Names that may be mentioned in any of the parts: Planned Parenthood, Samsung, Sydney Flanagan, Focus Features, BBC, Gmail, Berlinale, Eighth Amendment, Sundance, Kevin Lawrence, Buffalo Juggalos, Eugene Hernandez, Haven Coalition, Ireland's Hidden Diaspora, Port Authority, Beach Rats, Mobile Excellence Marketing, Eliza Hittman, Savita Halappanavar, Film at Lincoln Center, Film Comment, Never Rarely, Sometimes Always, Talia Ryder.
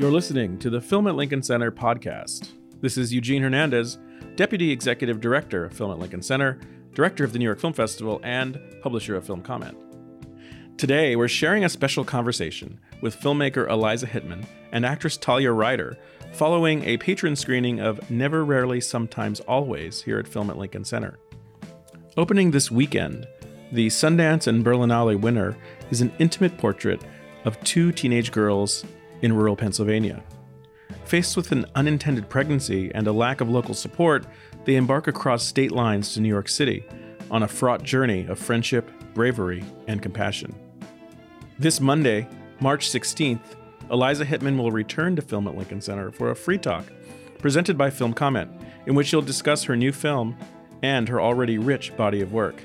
You're listening to the Film at Lincoln Center podcast. This is Eugene Hernandez, Deputy Executive Director of Film at Lincoln Center, Director of the New York Film Festival, and Publisher of Film Comment. Today, we're sharing a special conversation with filmmaker Eliza Hittman and actress Talia Ryder following a patron screening of Never Rarely, Sometimes Always here at Film at Lincoln Center. Opening this weekend, the Sundance and Berlinale winner is an intimate portrait of two teenage girls in rural Pennsylvania. Faced with an unintended pregnancy and a lack of local support, they embark across state lines to New York City on a fraught journey of friendship, bravery, and compassion. This Monday, March 16th, Eliza Hittman will return to Film at Lincoln Center for a free talk presented by Film Comment, in which she'll discuss her new film and her already rich body of work.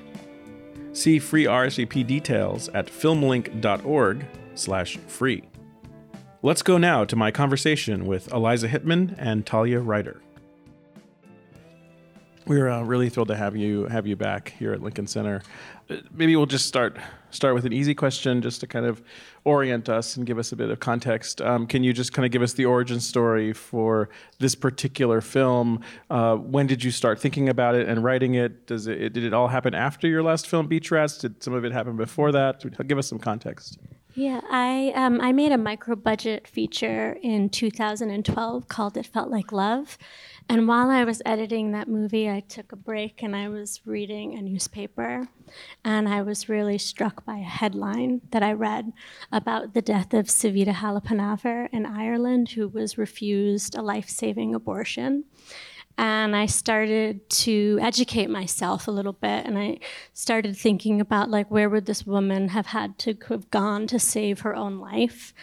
See free RSVP details at filmlink.org/free. Let's go now to my conversation with Eliza Hittman and Talia Ryder. We're really thrilled to have you back here at Lincoln Center. Maybe we'll just start with an easy question just to kind of orient us and give us a bit of context. Can you just kind of give us the origin story for this particular film? When did you start thinking about it and writing it? Did it all happen after your last film, Beach Rats? Did some of it happen before that? Give us some context. Yeah, I made a micro-budget feature in 2012 called It Felt Like Love. And while I was editing that movie, I took a break and I was reading a newspaper. And I was really struck by a headline that I read about the death of Savita Halappanavar in Ireland, who was refused a life-saving abortion. And I started to educate myself a little bit, and I started thinking about where would this woman have had to have gone to save her own life?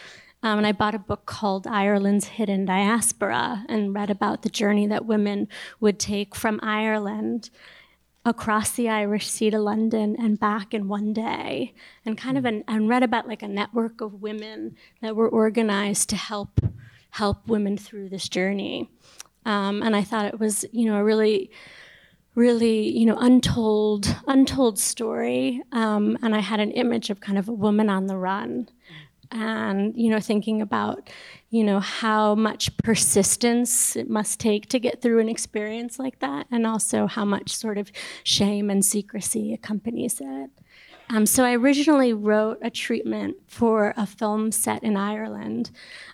And I bought a book called Ireland's Hidden Diaspora and read about the journey that women would take from Ireland across the Irish Sea to London and back in one day, and and read about a network of women that were organized to help women through this journey. And I thought it was, a really, really, untold story. And I had an image of a woman on the run, and thinking about, how much persistence it must take to get through an experience like that, and also how much sort of shame and secrecy accompanies it. So I originally wrote a treatment for a film set in Ireland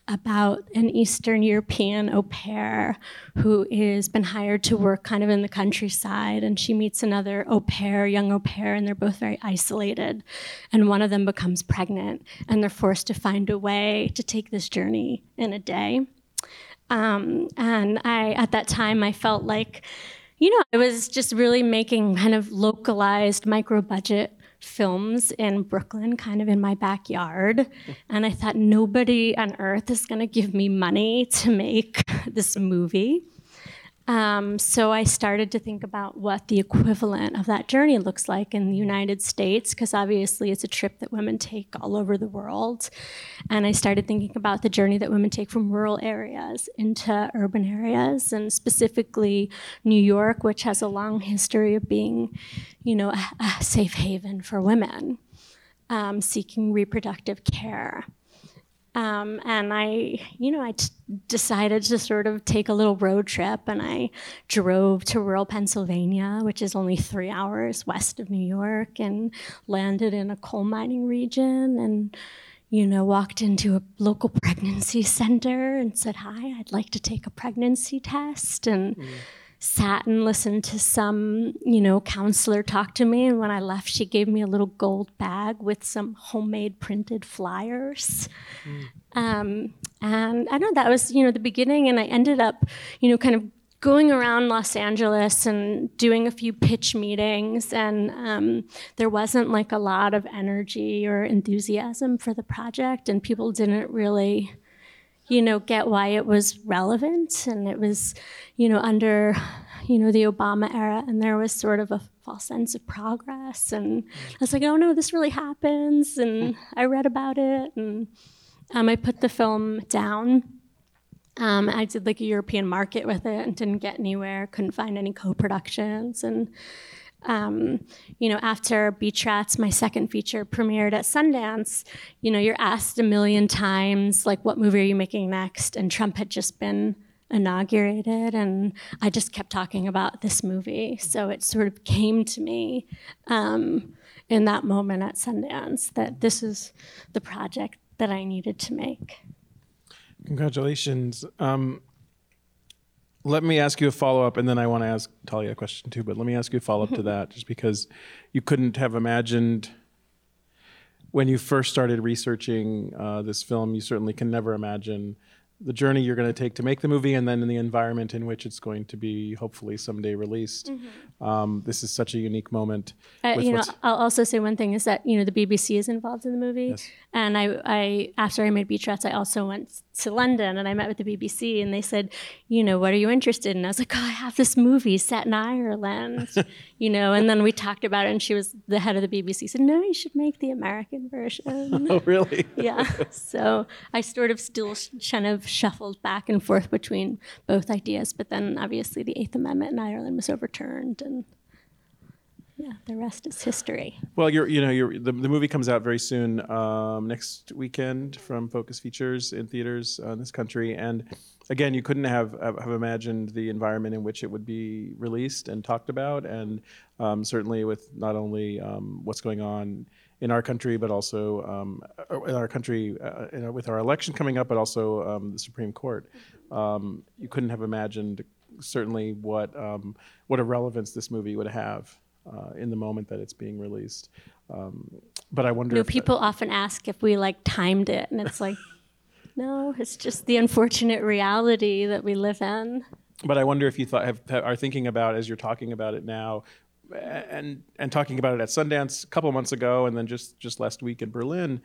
about an Eastern European au pair who is been hired to work in the countryside, and she meets another young au pair, and they're both very isolated. And one of them becomes pregnant, and they're forced to find a way to take this journey in a day. And at that time, I felt I was just really making localized micro-budget films in Brooklyn, in my backyard. And I thought, nobody on earth is going to give me money to make this movie. So I started to think about what the equivalent of that journey looks like in the United States, because obviously it's a trip that women take all over the world. And I started thinking about the journey that women take from rural areas into urban areas, and specifically New York, which has a long history of being, a safe haven for women seeking reproductive care. And I decided to sort of take a little road trip, and I drove to rural Pennsylvania, which is only 3 hours west of New York, and landed in a coal mining region, and, walked into a local pregnancy center and said, "Hi, I'd like to take a pregnancy test," and sat and listened to some, counselor talk to me. And when I left, she gave me a little gold bag with some homemade printed flyers. And I know that was, the beginning. And I ended up, going around Los Angeles and doing a few pitch meetings, and there wasn't a lot of energy or enthusiasm for the project, and people didn't really get why it was relevant. And it was, under, the Obama era, and there was sort of a false sense of progress. And I was oh no, this really happens. And I read about it, and I put the film down. I did a European market with it and didn't get anywhere, couldn't find any co-productions. And After Beach Rats, my second feature, premiered at Sundance, you're asked a million times, like, what movie are you making next? And Trump had just been inaugurated, and I just kept talking about this movie. So it sort of came to me in that moment at Sundance that this is the project that I needed to make. Congratulations. Let me ask you a follow-up, and then I want to ask Talia a question too, but let me ask you a follow-up to that, just because you couldn't have imagined, when you first started researching this film, you certainly can never imagine the journey you're going to take to make the movie, and then in the environment in which it's going to be hopefully someday released. Mm-hmm. This is such a unique moment. I'll also say one thing is that the BBC is involved in the movie, yes. And I after I made Beach Rats, I also went to London and I met with the BBC, and they said, what are you interested in? I was like, I have this movie set in Ireland, And then we talked about it, and she was the head of the BBC. Said, no, you should make the American version. Oh, really? Yeah. So I sort of still kind of shuffled back and forth between both ideas, but then obviously the Eighth Amendment in Ireland was overturned, and the rest is history. Well, the movie comes out very soon, next weekend, from Focus Features in theaters in this country, and again, you couldn't have imagined the environment in which it would be released and talked about, and certainly with not only what's going on in our country, but also with our election coming up, but also the Supreme Court. You couldn't have imagined certainly what a relevance this movie would have in the moment that it's being released. But I wonder. People often ask if we timed it, and it's like, no, it's just the unfortunate reality that we live in. But I wonder if you are thinking about, as you're talking about it now, and talking about it at Sundance a couple of months ago, and then just last week in Berlin,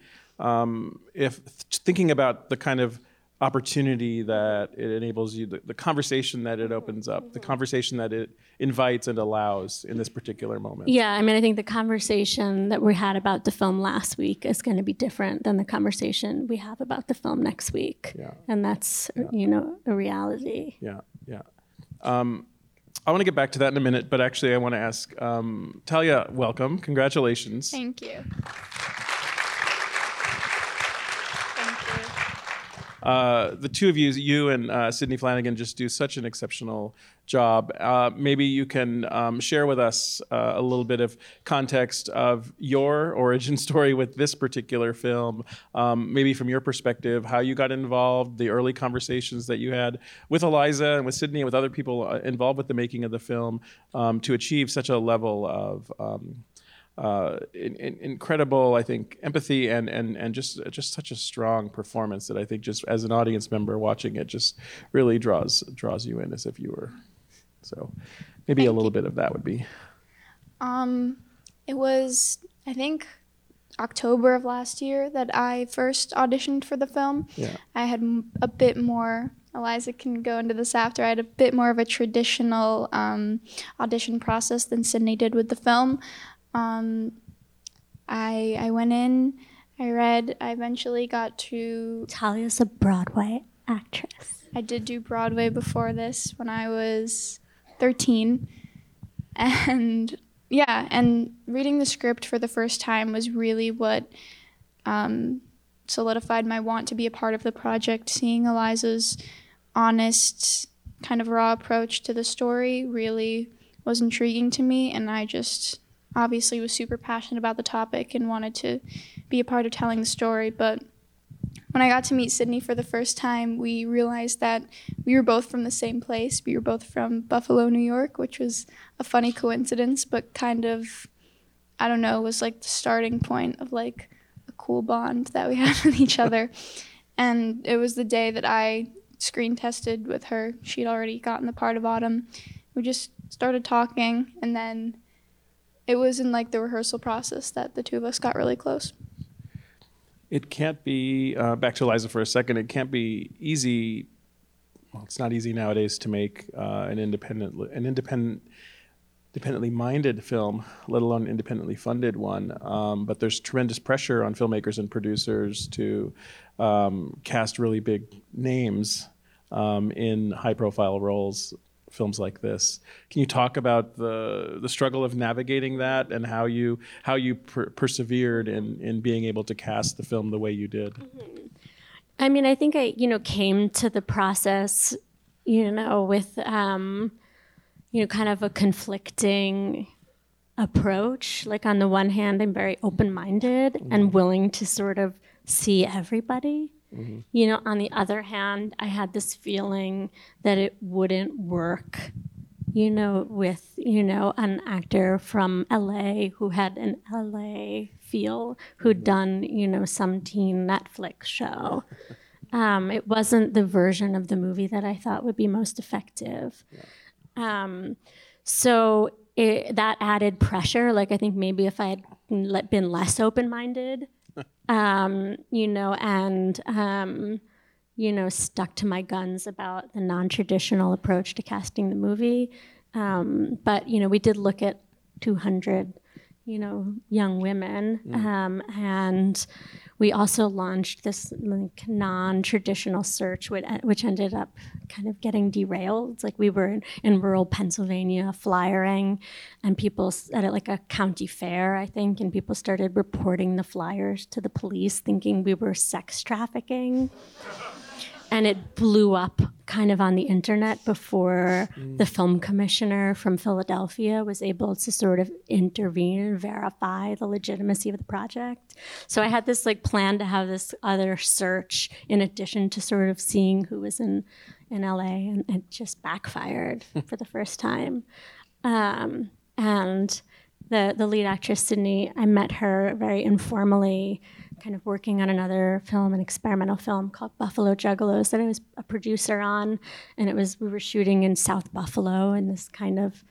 if thinking about the kind of opportunity that it enables you, the conversation that it opens up, the conversation that it invites and allows in this particular moment. Yeah, I think the conversation that we had about the film last week is going to be different than the conversation we have about the film next week. Yeah. And that's, a reality. Yeah, yeah. I want to get back to that in a minute, but actually I want to ask Talia, welcome. Congratulations. Thank you. The two of you and Sydney Flanagan, just do such an exceptional job. Maybe you can share with us a little bit of context of your origin story with this particular film, maybe from your perspective, how you got involved, the early conversations that you had with Eliza and with Sydney and with other people involved with the making of the film to achieve such a level of incredible, I think, empathy and just such a strong performance that I think just as an audience member watching it just really draws you in as if you were. So maybe Thank a little you. Bit of that would be. It was, I think, October of last year that I first auditioned for the film. Yeah. I had a bit more, Eliza can go into this after, I had a bit more of a traditional audition process than Sydney did with the film. I went in, I read, I eventually got to... Talia's a Broadway actress. I did do Broadway before this when I was 13. And reading the script for the first time was really what solidified my want to be a part of the project. Seeing Eliza's honest, kind of raw approach to the story really was intriguing to me, and I just... obviously was super passionate about the topic and wanted to be a part of telling the story. But when I got to meet Sydney for the first time, we realized that we were both from the same place. We were both from Buffalo, New York, which was a funny coincidence, but kind of, I don't know, was like the starting point of like a cool bond that we had with each other. And it was the day that I screen tested with her. She'd already gotten the part of Autumn. We just started talking, and then it was in the rehearsal process that the two of us got really close. It can't be, back to Eliza for a second, it can't be easy, well, it's not easy nowadays to make an independently minded film, let alone independently funded one, but there's tremendous pressure on filmmakers and producers to cast really big names in high profile roles films like this. Can you talk about the struggle of navigating that and how you persevered in being able to cast the film the way you did? I mean, I think I came to the process, with kind of a conflicting approach. Like, on the one hand, I'm very open-minded mm-hmm. and willing to sort of see everybody. Mm-hmm. On the other hand, I had this feeling that it wouldn't work, with, an actor from LA who had an LA feel, who'd done, some teen Netflix show. It wasn't the version of the movie that I thought would be most effective. Yeah. So that added pressure. Like, I think maybe if I had been less open-minded, stuck to my guns about the non-traditional approach to casting the movie. But we did look at 200, young women. Mm. And we also launched this, like, non-traditional search, which ended up kind of getting derailed. It's like we were in rural Pennsylvania flyering, and people at like a county fair, I think, and people started reporting the flyers to the police thinking we were sex trafficking. And it blew up kind of on the internet before the film commissioner from Philadelphia was able to sort of intervene and verify the legitimacy of the project. So I had this like plan to have this other search in addition to sort of seeing who was in LA, and it just backfired for the first time. And the lead actress, Sydney, I met her very informally, kind of working on another film, an experimental film called Buffalo Juggalos that I was a producer on, and we were shooting in South Buffalo in this kind of,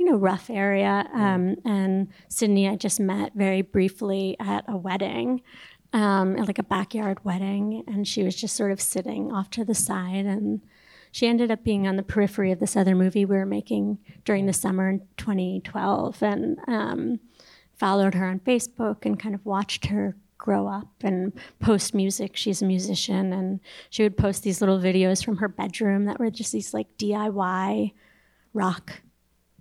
rough area. And Sydney, I just met very briefly at a wedding, at like a backyard wedding, and she was just sort of sitting off to the side, and she ended up being on the periphery of this other movie we were making during the summer in 2012, and followed her on Facebook and kind of watched her grow up and post music. She's a musician, and she would post these little videos from her bedroom that were just these like DIY rock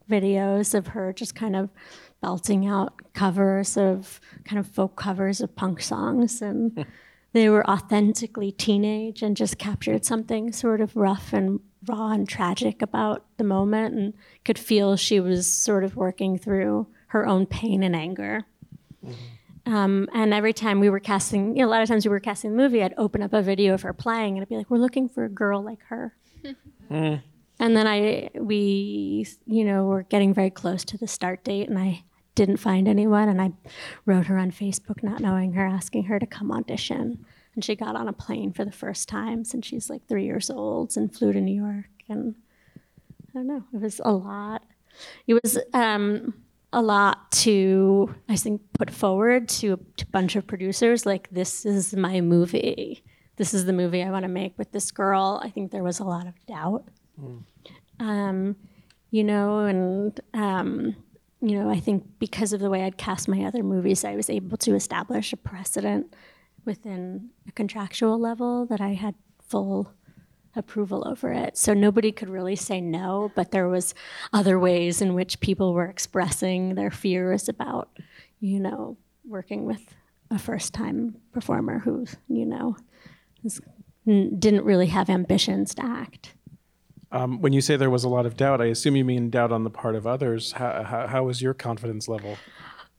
videos of her just kind of belting out covers of kind of folk covers of punk songs. And they were authentically teenage and just captured something sort of rough and raw and tragic about the moment, and could feel she was sort of working through her own pain and anger. Mm-hmm. And every time we were casting, a lot of times we were casting the movie, I'd open up a video of her playing, and I'd be like, "We're looking for a girl like her." And then we were getting very close to the start date, and I didn't find anyone. And I wrote her on Facebook, not knowing her, asking her to come audition. And she got on a plane for the first time since she's like 3 years old, and flew to New York. And I don't know, it was a lot. It was a lot to, I think, put forward to a bunch of producers, like, this is my movie. This is the movie I want to make with this girl. I think there was a lot of doubt. Mm. I think because of the way I'd cast my other movies, I was able to establish a precedent within a contractual level that I had full approval over it. So nobody could really say no, but there was other ways in which people were expressing their fears about, working with a first-time performer who, didn't really have ambitions to act. When you say there was a lot of doubt, I assume you mean doubt on the part of others. How was your confidence level?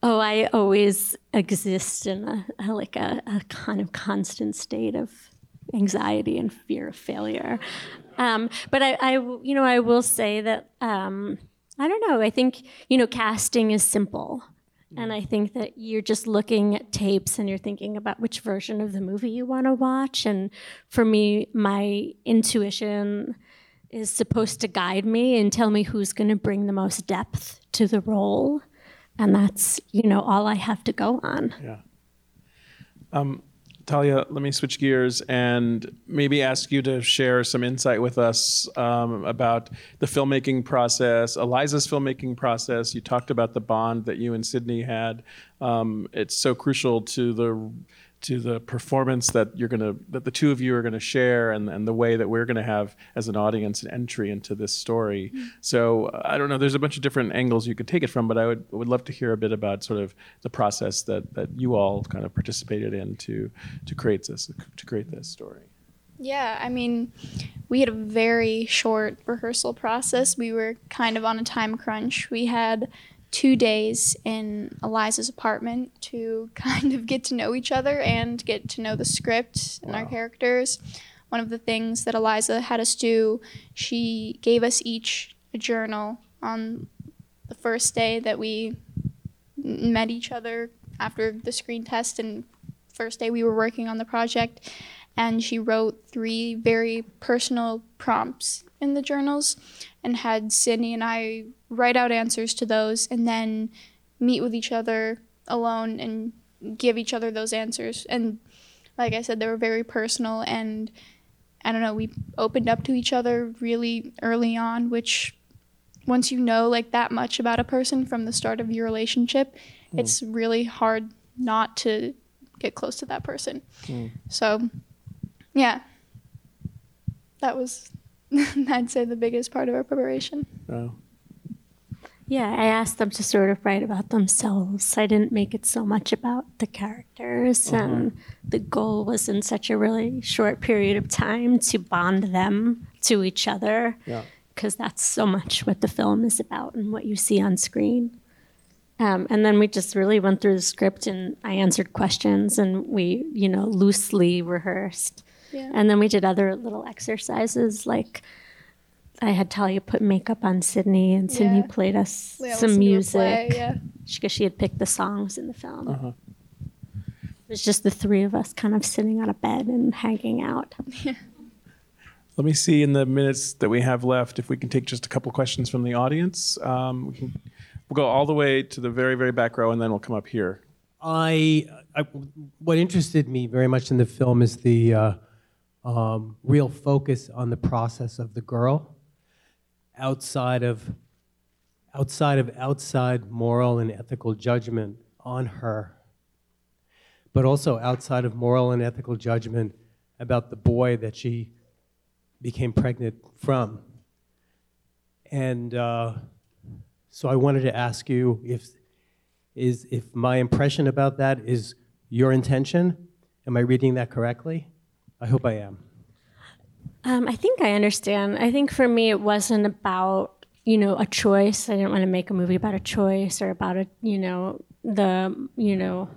Oh, I always exist in a kind of constant state of anxiety and fear of failure. But I will say that, I don't know, I think, casting is simple. And I think that you're just looking at tapes and you're thinking about which version of the movie you want to watch. And for me, my intuition is supposed to guide me and tell me who's going to bring the most depth to the role. And that's, all I have to go on. Yeah. Talia, let me switch gears and maybe ask you to share some insight with us about the filmmaking process, Eliza's filmmaking process. You talked about the bond that you and Sydney had. It's so crucial to the to the performance that you're gonna, that the two of you are gonna share, and the way that we're gonna have as an audience an entry into this story. Mm-hmm. So I don't know, there's a bunch of different angles you could take it from, but I would love to hear a bit about sort of the process that you all kind of participated in to create this story. Yeah, I mean, we had a very short rehearsal process. We were kind of on a time crunch. We had 2 days in Eliza's apartment to kind of get to know each other and get to know the script and our characters. One of the things that Eliza had us do, she gave us each a journal on the first day that we met each other after the screen test and first day we were working on the project. And she wrote 3 very personal prompts in the journals and had Sydney and I write out answers to those and then meet with each other alone and give each other those answers. And like I said, they were very personal, and I don't know, we opened up to each other really early on, which once you know like that much about a person from the start of your relationship, it's really hard not to get close to that person. So yeah, that was, I'd say, the biggest part of our preparation. Oh. Yeah, I asked them to sort of write about themselves. I didn't make it so much about the characters, and the goal was in such a really short period of time to bond them to each other, because that's so much what the film is about and what you see on screen. And then we just really went through the script, and I answered questions, and we, you know, loosely rehearsed. Yeah. And then we did other little exercises, like I had Talia put makeup on Sydney, and Sydney played us some music because she had picked the songs in the film. It was just the three of us kind of sitting on a bed and hanging out. Yeah. Let me see in the minutes that we have left if we can take just a couple questions from the audience. We'll go all the way to the very, very back row, and then we'll come up here. What interested me very much in the film is the real focus on the process of the girl outside of moral and ethical judgment on her, but also outside of moral and ethical judgment about the boy that she became pregnant from. And so I wanted to ask you if my impression about that is your intention. Am I reading that correctly? I hope I am. I think I understand. I think for me, it wasn't about, you know, a choice. I didn't want to make a movie about a choice or about the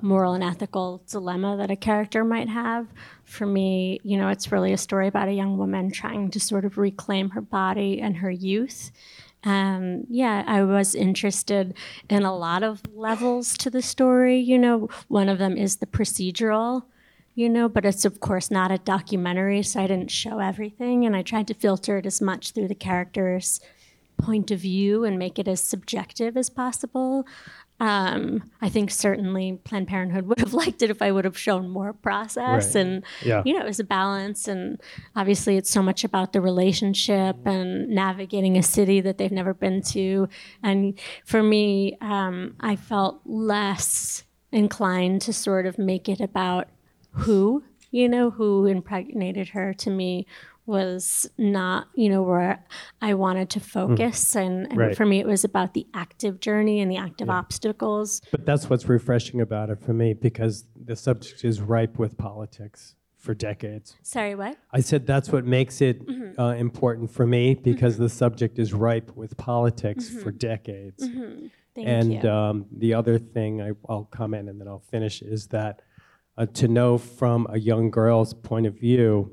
moral and ethical dilemma that a character might have. For me, you know, it's really a story about a young woman trying to sort of reclaim her body and her youth. I was interested in a lot of levels to the story. You know, one of them is the procedural, you know, but it's of course not a documentary, so I didn't show everything, and I tried to filter it as much through the character's point of view and make it as subjective as possible. I think certainly Planned Parenthood would have liked it if I would have shown more process, and it was a balance, and obviously it's so much about the relationship and navigating a city that they've never been to. And for me, I felt less inclined to sort of make it about who impregnated her. To me was not, you know, where I wanted to focus. And for me, it was about the active journey and the active obstacles. But that's what's refreshing about it for me, because the subject is ripe with politics for decades. Sorry, what? I said that's what makes it important for me, because the subject is ripe with politics for decades. Thank you. The other thing I'll comment and then I'll finish is that to know from a young girl's point of view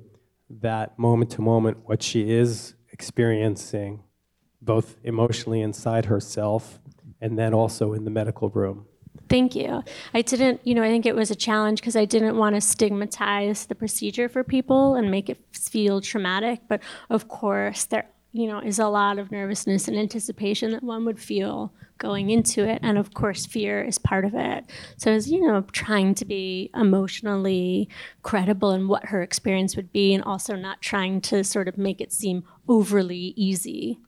that moment to moment what she is experiencing, both emotionally inside herself and then also in the medical room. Thank you. I didn't, you know, I think it was a challenge because I didn't want to stigmatize the procedure for people and make it feel traumatic, but of course there, you know, is a lot of nervousness and anticipation that one would feel going into it, and of course fear is part of it. So I was, you know, trying to be emotionally credible in what her experience would be, and also not trying to sort of make it seem overly easy.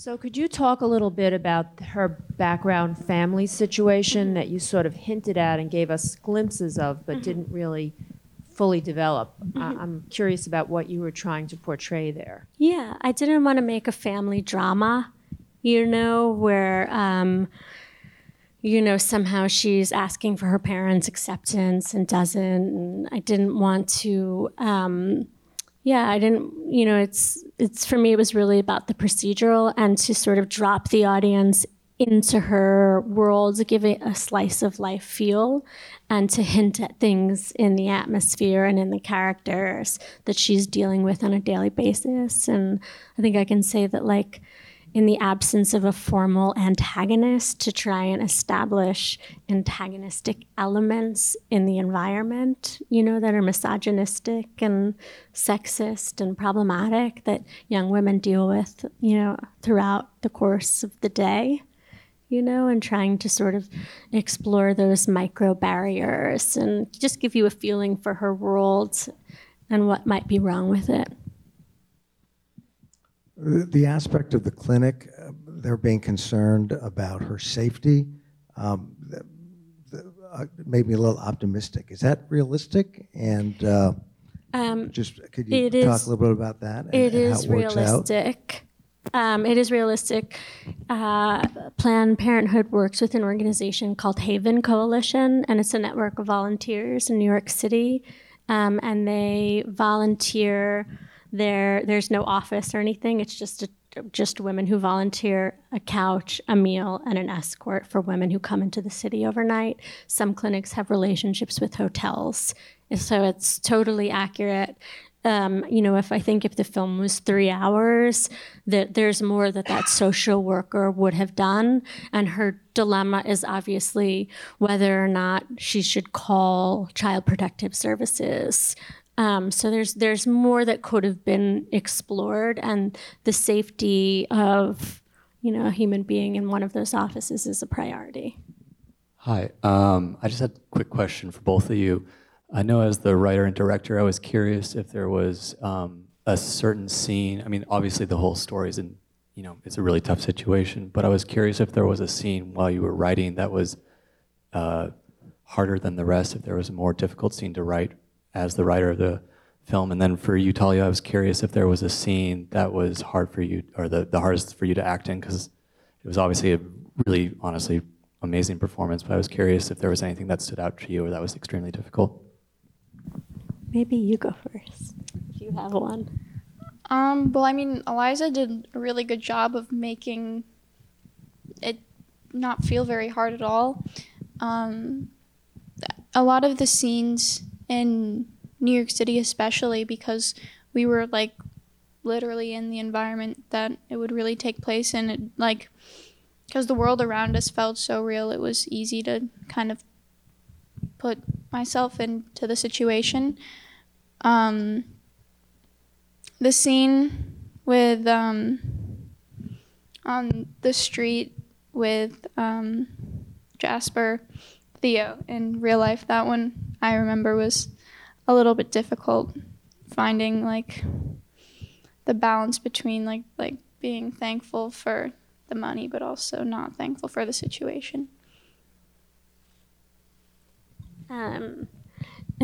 So could you talk a little bit about her background, family situation that you sort of hinted at and gave us glimpses of, but didn't really fully develop? I'm curious about what you were trying to portray there. Yeah, I didn't want to make a family drama, you know, where, you know, somehow she's asking for her parents' acceptance and doesn't. And I didn't want to, you know, it's for me, it was really about the procedural and to sort of drop the audience into her world, give it a slice of life feel, and to hint at things in the atmosphere and in the characters that she's dealing with on a daily basis. And I think I can say that, like, in the absence of a formal antagonist, to try and establish antagonistic elements in the environment, you know, that are misogynistic and sexist and problematic that young women deal with, you know, throughout the course of the day, you know, and trying to sort of explore those micro barriers and just give you a feeling for her world and what might be wrong with it. The aspect of the clinic, they're being concerned about her safety, made me a little optimistic. Is that realistic? And just could you talk a little bit about that? And how it works out? It is realistic. Planned Parenthood works with an organization called Haven Coalition, and it's a network of volunteers in New York City, and they volunteer. There's no office or anything. It's just women who volunteer a couch, a meal, and an escort for women who come into the city overnight. Some clinics have relationships with hotels, so it's totally accurate. You know, if the film was 3 hours, there's more that social worker would have done. And her dilemma is obviously whether or not she should call Child Protective Services. So there's more that could have been explored, and the safety of, you know, a human being in one of those offices is a priority. Hi, I just had a quick question for both of you. I know as the writer and director, I was curious if there was a certain scene. I mean, obviously the whole story is in, you know, it's a really tough situation, but I was curious if there was a scene while you were writing that was harder than the rest, if there was a more difficult scene to write as the writer of the film. And then for you, Talia, I was curious if there was a scene that was hard for you, or the hardest for you to act in, because it was obviously a really, honestly, amazing performance, but I was curious if there was anything that stood out to you or that was extremely difficult. Maybe you go first, if you have one. Well, I mean, Eliza did a really good job of making it not feel very hard at all. A lot of the scenes in New York City especially, because we were, like, literally in the environment that it would really take place in. It, like, because the world around us felt so real, it was easy to kind of put myself into the situation. The scene with, on the street with Jasper, Theo in real life, that one I remember was a little bit difficult, finding, like, the balance between like being thankful for the money but also not thankful for the situation. I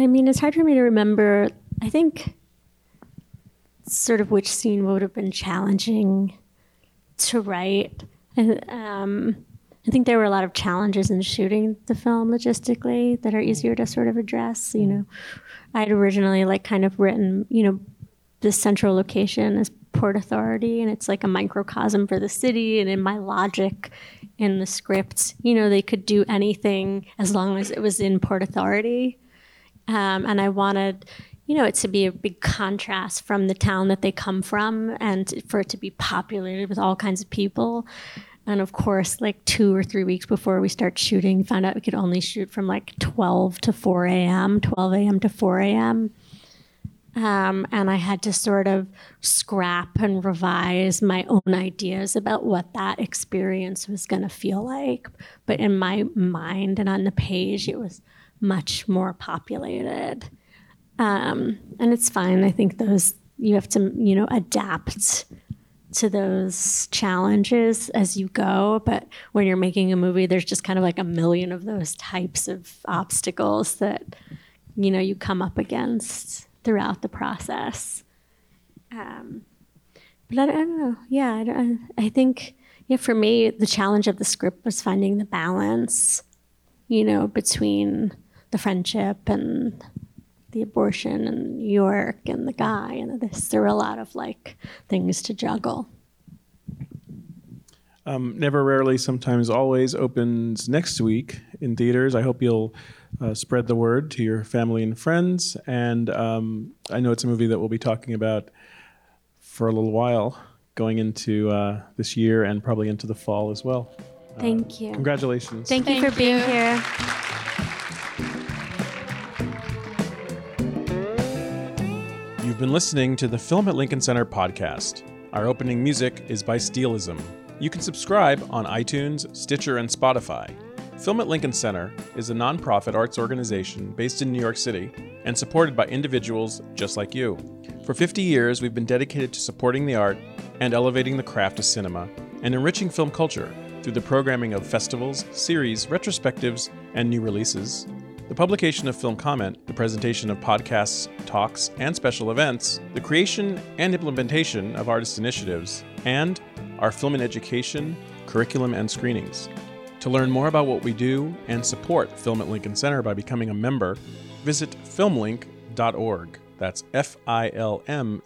mean, it's hard for me to remember, I think, sort of which scene would have been challenging to write. I think there were a lot of challenges in shooting the film logistically that are easier to sort of address. You know, I'd originally, like, kind of written, you know, the central location is Port Authority, and it's like a microcosm for the city. And in my logic in the script, you know, they could do anything as long as it was in Port Authority. And I wanted, you know, it to be a big contrast from the town that they come from and for it to be populated with all kinds of people. And of course, like, 2 or 3 weeks before we start shooting, found out we could only shoot from, like, 12 a.m. to 4 a.m. And I had to sort of scrap and revise my own ideas about what that experience was going to feel like. But in my mind and on the page, it was much more populated. And it's fine. I think those, you have to, you know, adapt to those challenges as you go, but when you're making a movie, there's just kind of like a million of those types of obstacles that, you know, you come up against throughout the process. But I don't know. Yeah, I think, yeah, for me, the challenge of the script was finding the balance, you know, between the friendship and the abortion and New York and the guy and this. There were a lot of like things to juggle. Never Rarely, Sometimes Always opens next week in theaters. I hope you'll spread the word to your family and friends. And I know it's a movie that we'll be talking about for a little while, going into this year and probably into the fall as well. Thank you. Congratulations. Thank you for being here. You've been listening to the Film at Lincoln Center podcast. Our opening music is by Steelism. You can subscribe on iTunes, Stitcher, and Spotify. Film at Lincoln Center is a nonprofit arts organization based in New York City and supported by individuals just like you. For 50 years, we've been dedicated to supporting the art and elevating the craft of cinema and enriching film culture through the programming of festivals, series, retrospectives, and new releases, the publication of Film Comment, the presentation of podcasts, talks, and special events, the creation and implementation of artist initiatives, and our film and education, curriculum, and screenings. To learn more about what we do and support Film at Lincoln Center by becoming a member, visit filmlink.org. That's filmlinc.org.